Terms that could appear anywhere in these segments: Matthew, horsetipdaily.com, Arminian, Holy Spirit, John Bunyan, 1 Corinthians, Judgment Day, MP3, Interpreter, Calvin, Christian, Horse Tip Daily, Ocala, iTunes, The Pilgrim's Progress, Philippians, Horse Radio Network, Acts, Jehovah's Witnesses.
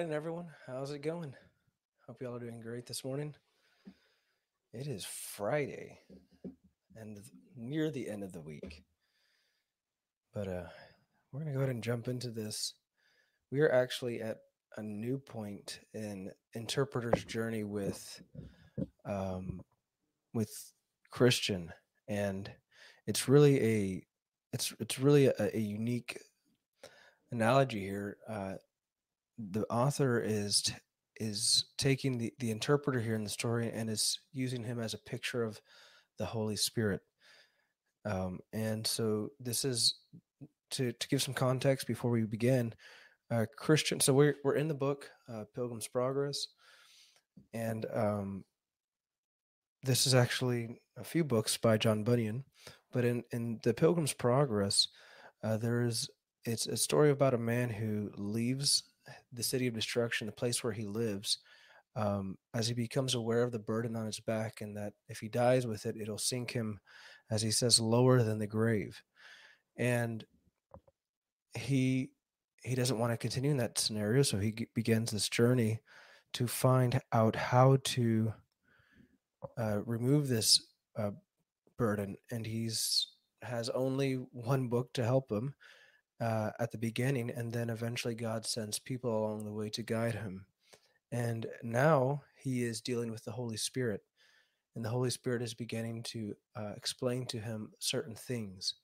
morning, everyone. How's it going? Hope y'all are doing great this morning. It is Friday and near the end of the week. But we're going to go ahead and jump into this. We are actually at a new point in Interpreter's journey with Christian, and it's really a unique analogy here. The author is taking the interpreter here in the story and is using him as a picture of the Holy Spirit. And so this is to give some context before we begin. Christian, so we're in the book Pilgrim's Progress, and this is actually a few books by John Bunyan, but in the Pilgrim's Progress, it's a story about a man who leaves the city of destruction, the place where he lives, as he becomes aware of the burden on his back, and that if he dies with it, it'll sink him, as he says, lower than the grave. And he doesn't want to continue in that scenario, so he begins this journey to find out how to remove this burden. And has only one book to help him at the beginning, and then eventually God sends people along the way to guide him. And now he is dealing with the Holy Spirit, and the Holy Spirit is beginning to explain to him certain things.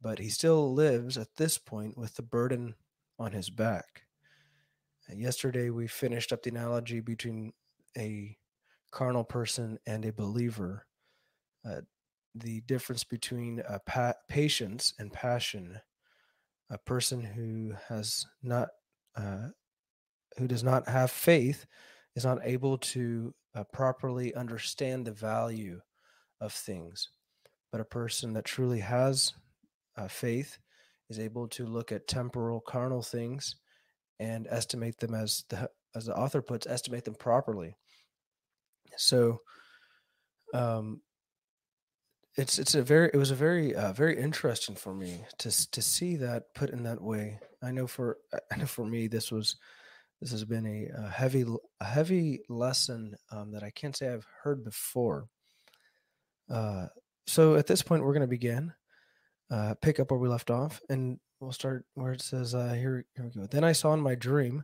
But he still lives at this point with the burden on his back. Yesterday we finished up the analogy between a carnal person and a believer, the difference between patience and passion. A person who has not, who does not have faith, is not able to properly understand the value of things. But a person that truly has faith is able to look at temporal, carnal things and estimate them, as the author puts, estimate them properly. So, it was very interesting for me to see that put in that way. I know for me this has been a heavy lesson that I can't say I've heard before. So at this point we're going to begin, pick up where we left off, and we'll start where it says here we go. Then I saw in my dream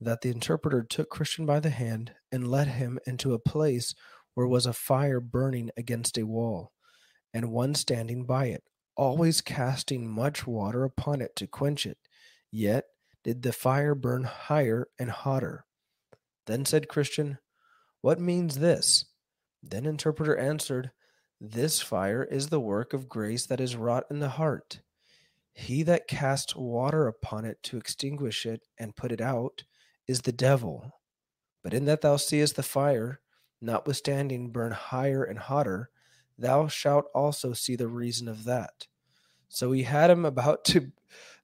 that the interpreter took Christian by the hand and led him into a place where was a fire burning against a wall, and one standing by it, always casting much water upon it to quench it. Yet did the fire burn higher and hotter. Then said Christian, "What means this?" Then Interpreter answered, "This fire is the work of grace that is wrought in the heart. He that casts water upon it to extinguish it and put it out is the devil. But in that thou seest the fire, notwithstanding, burn higher and hotter, thou shalt also see the reason of that." So he had him about to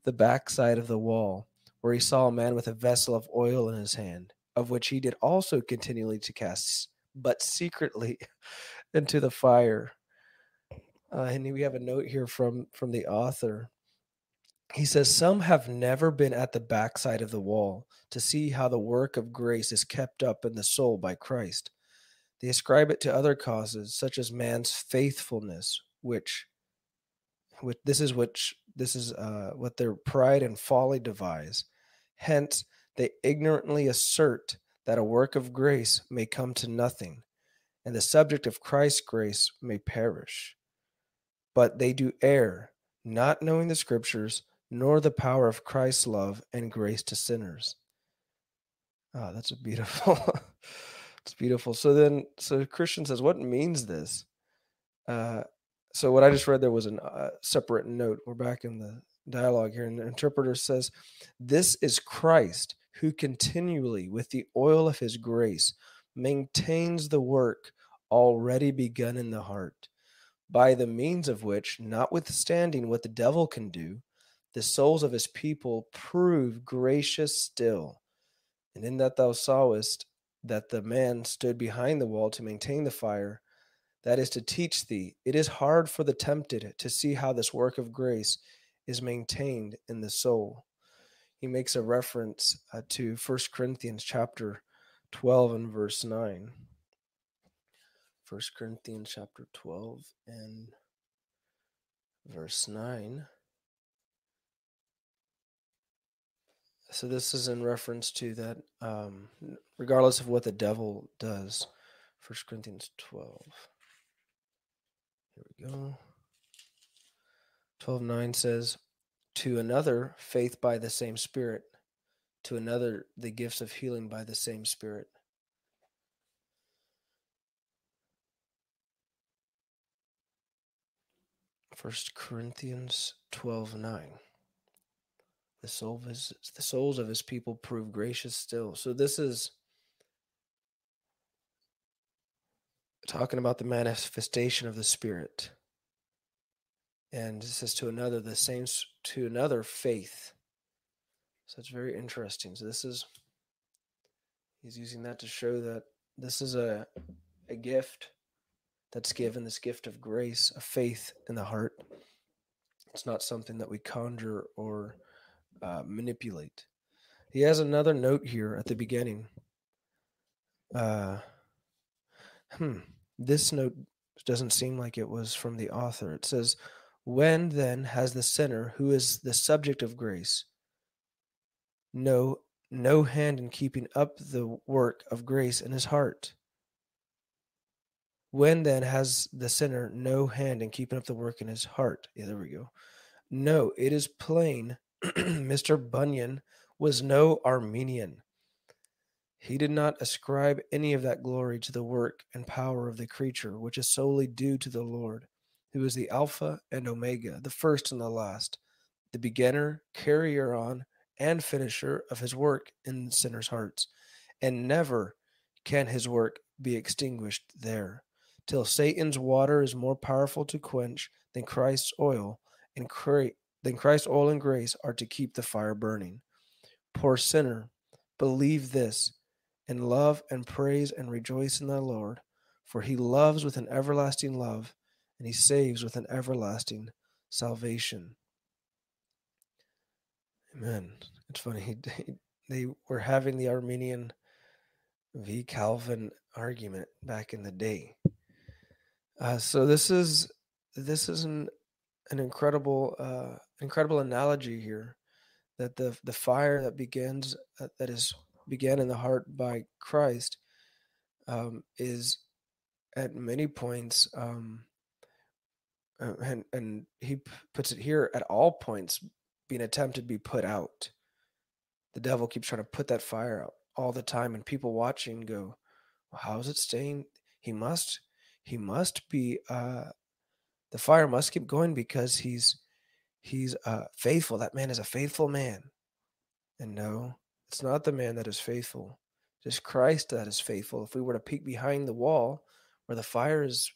the backside of the wall, where he saw a man with a vessel of oil in his hand, of which he did also continually to cast, but secretly, into the fire. And we have a note here from the author. He says, "Some have never been at the backside of the wall to see how the work of grace is kept up in the soul by Christ. They ascribe it to other causes, such as man's faithfulness, which is what their pride and folly devise. Hence, they ignorantly assert that a work of grace may come to nothing, and the subject of Christ's grace may perish. But they do err, not knowing the Scriptures, nor the power of Christ's love and grace to sinners." Ah, that's a beautiful... It's beautiful. So Christian says, "What means this?" So what I just read there was a separate note. We're back in the dialogue here, and the interpreter says, "This is Christ, who continually, with the oil of his grace, maintains the work already begun in the heart, by the means of which, notwithstanding what the devil can do, the souls of his people prove gracious still. And in that thou sawest that the man stood behind the wall to maintain the fire, that is to teach thee, it is hard for the tempted to see how this work of grace is maintained in the soul. he makes a reference to 1 Corinthians chapter 12 and verse 9. 1 Corinthians chapter 12 and verse 9. So this is in reference to that, regardless of what the devil does. 1 Corinthians 12. Here we go. 12:9 says, to another, faith by the same Spirit. To another, the gifts of healing by the same Spirit. First Corinthians 12:9. The souls of his people prove gracious still. So this is talking about the manifestation of the Spirit. And it says to another, the same, to another, faith. So it's very interesting. So this is, he's using that to show that this is a gift that's given, this gift of grace, of faith in the heart. It's not something that we conjure or manipulate. He has another note here at the beginning. This note doesn't seem like it was from the author. It says, when then has the sinner who is the subject of grace no hand in keeping up the work of grace in his heart? When then has the sinner no hand in keeping up the work in his heart? Yeah, there we go. No, it is plain Mr. Bunyan was no Arminian. He did not ascribe any of that glory to the work and power of the creature, which is solely due to the Lord, who is the Alpha and Omega, the first and the last, the beginner, carrier on, and finisher of his work in sinners' hearts. And never can his work be extinguished there, till Satan's water is more powerful to quench than Christ's oil and grace are to keep the fire burning. Poor sinner, believe this, and love and praise and rejoice in thy Lord, for he loves with an everlasting love, and he saves with an everlasting salvation. Amen. It's funny. They were having the Arminian v. Calvin argument back in the day. So this is an incredible analogy here, that the fire that began in the heart by Christ is at many points, and he puts it here, at all points being attempted to be put out. The devil keeps trying to put that fire out all the time, and people watching go, well, how is it staying? He must be the fire must keep going because he's faithful. That man is a faithful man. And no, it's not the man that is faithful. It is Christ that is faithful. If we were to peek behind the wall where the fire is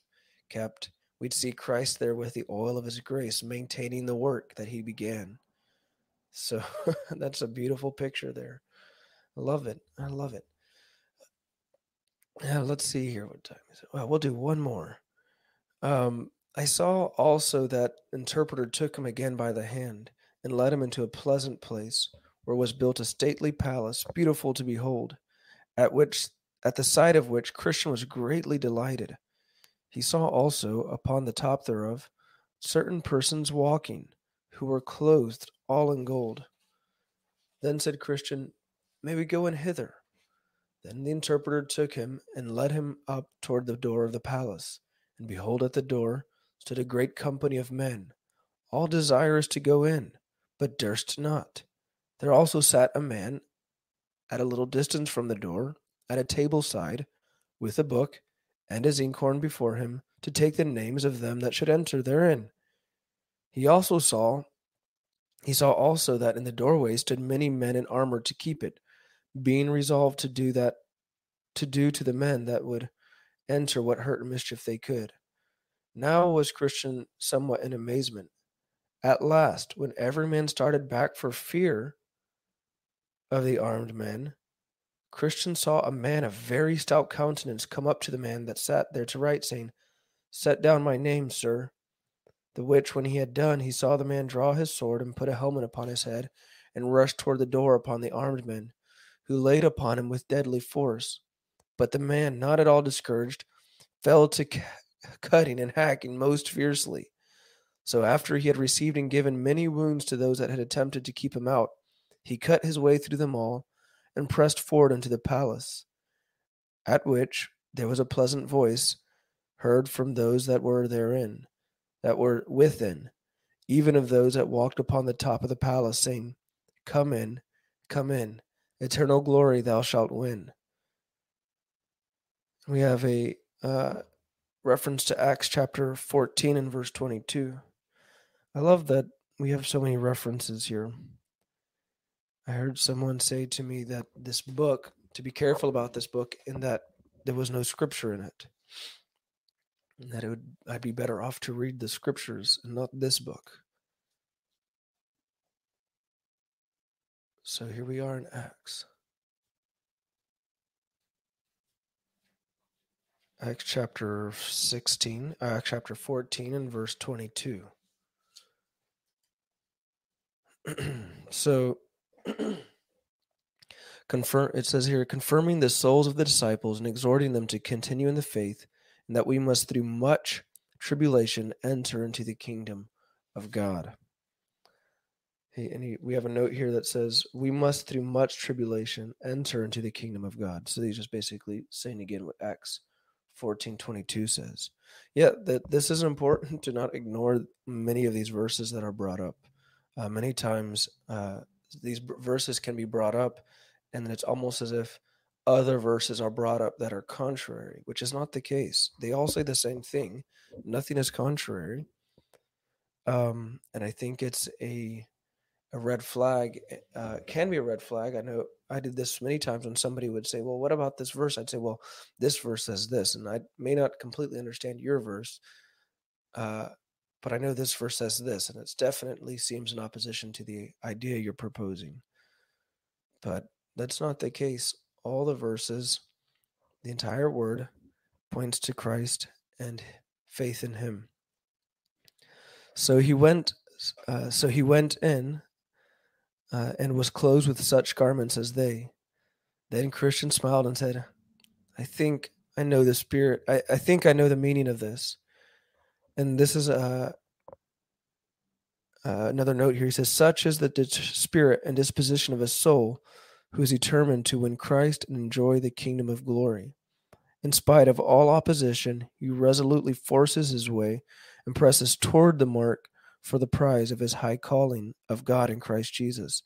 kept, we'd see Christ there with the oil of his grace, maintaining the work that he began. So that's a beautiful picture there. I love it. I love it. Now, let's see here. What time is it? Well, we'll do one more. I saw also that Interpreter took him again by the hand and led him into a pleasant place, where was built a stately palace, beautiful to behold, at the sight of which Christian was greatly delighted. He saw also upon the top thereof certain persons walking, who were clothed all in gold. Then said Christian, may we go in hither? Then the Interpreter took him and led him up toward the door of the palace, and behold, at the door stood a great company of men, all desirous to go in, but durst not. There also sat a man at a little distance from the door, at a table side, with a book and his inkhorn before him, to take the names of them that should enter therein. He saw also that in the doorway stood many men in armor to keep it, being resolved to do to the men that would enter what hurt and mischief they could. Now was Christian somewhat in amazement. At last, when every man started back for fear of the armed men, Christian saw a man of very stout countenance come up to the man that sat there to write, saying, set down my name, sir. The which, when he had done, he saw the man draw his sword and put a helmet upon his head and rushed toward the door upon the armed men, who laid upon him with deadly force. But the man, not at all discouraged, fell to cutting and hacking most fiercely. So after he had received and given many wounds to those that had attempted to keep him out, he cut his way through them all and pressed forward into the palace, at which there was a pleasant voice heard from those that were therein, that were within, even of those that walked upon the top of the palace, saying, Come in, come in, eternal glory thou shalt win. We have a reference to Acts chapter 14 and verse 22. I love that we have so many references here. I heard someone say to me that this book, to be careful about this book, in that there was no scripture in it, and that I'd be better off to read the scriptures and not this book. So here we are in Acts. Acts chapter 16, chapter 14 and verse 22. So it says here, confirming the souls of the disciples and exhorting them to continue in the faith, and that we must through much tribulation enter into the kingdom of God. We have a note here that says, we must through much tribulation enter into the kingdom of God. So he's just basically saying again what Acts 14:22 says. Yeah, that this is important to not ignore many of these verses that are brought up. Many times these verses can be brought up, and then it's almost as if other verses are brought up that are contrary, which is not the case. They all say the same thing. Nothing is contrary. And I think it's a red flag, can be a red flag. I know I did this many times when somebody would say, well, what about this verse? I'd say, well, this verse says this, and I may not completely understand your verse, but I know this verse says this, and it definitely seems in opposition to the idea you're proposing. But that's not the case. All the verses, the entire word, points to Christ and faith in him. So he went in and was clothed with such garments as they. Then Christian smiled and said, I think I know the spirit. I think I know the meaning of this. And this is another note here. He says, such is the spirit and disposition of a soul who is determined to win Christ and enjoy the kingdom of glory. In spite of all opposition, he resolutely forces his way and presses toward the mark for the prize of his high calling of God in Christ Jesus.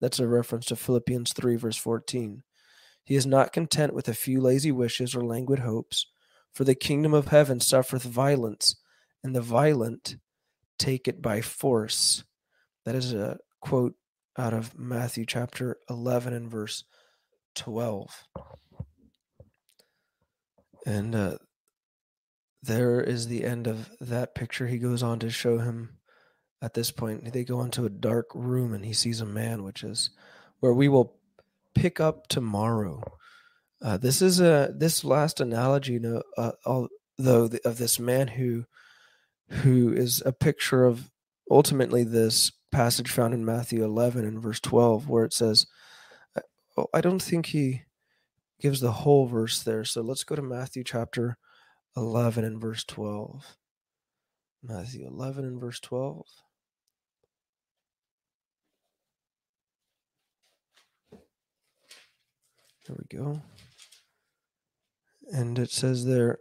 That's a reference to Philippians 3, verse 14. He is not content with a few lazy wishes or languid hopes, for the kingdom of heaven suffereth violence, and the violent take it by force. That is a quote out of Matthew chapter 11 and verse 12. And there is the end of that picture. He goes on to show him. At this point, they go into a dark room, and he sees a man, which is where we will pick up tomorrow. This last analogy, of this man who is a picture of ultimately this passage found in Matthew 11 and verse 12, where it says, I don't think he gives the whole verse there. So let's go to Matthew chapter 11 and verse 12. Matthew 11 and verse 12. There we go. And it says there,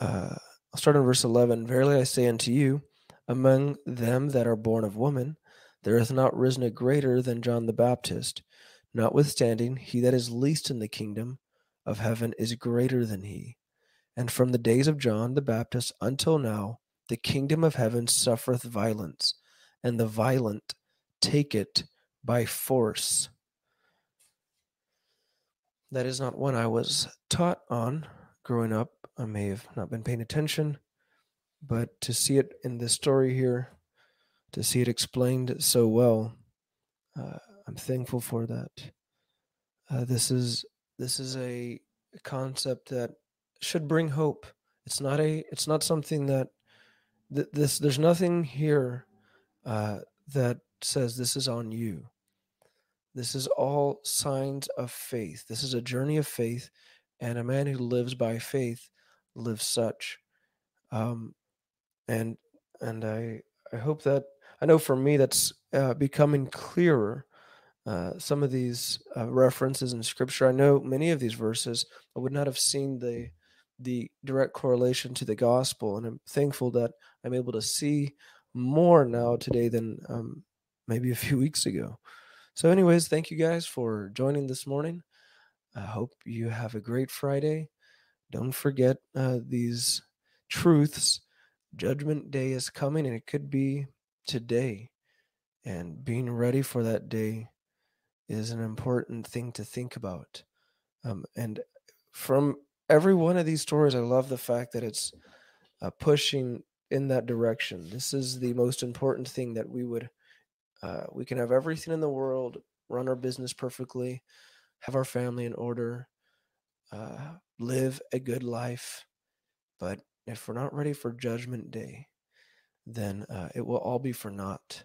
I'll start in verse 11. Verily I say unto you, among them that are born of woman, there hath not risen a greater than John the Baptist. Notwithstanding, he that is least in the kingdom of heaven is greater than he. And from the days of John the Baptist until now, the kingdom of heaven suffereth violence, and the violent take it by force. That is not one I was taught on growing up. I may have not been paying attention, but to see it in this story here, to see it explained so well, I'm thankful for that. This is a concept that should bring hope. It's not something that there's nothing here that says this is on you. This is all signs of faith. This is a journey of faith, and a man who lives by faith lives such. And I hope that, I know for me that's becoming clearer. Some of these references in Scripture, I know many of these verses, I would not have seen the direct correlation to the gospel, and I'm thankful that I'm able to see more now today than maybe a few weeks ago. So anyways, thank you guys for joining this morning. I hope you have a great Friday. Don't forget these truths. Judgment Day is coming, and it could be today. And being ready for that day is an important thing to think about. And from every one of these stories, I love the fact that it's pushing in that direction. This is the most important thing that we would we can have everything in the world, run our business perfectly, have our family in order, live a good life. But if we're not ready for Judgment Day, then it will all be for naught.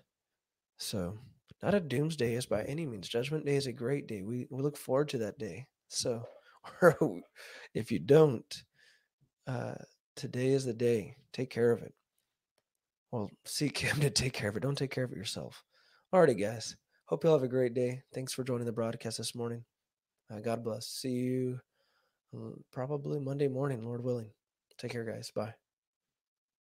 So not a doomsday is by any means. Judgment Day is a great day. We look forward to that day. So if you don't, today is the day. Take care of it. Well, seek him to take care of it. Don't take care of it yourself. Alrighty, guys. Hope you all have a great day. Thanks for joining the broadcast this morning. God bless. See you probably Monday morning, Lord willing. Take care, guys. Bye.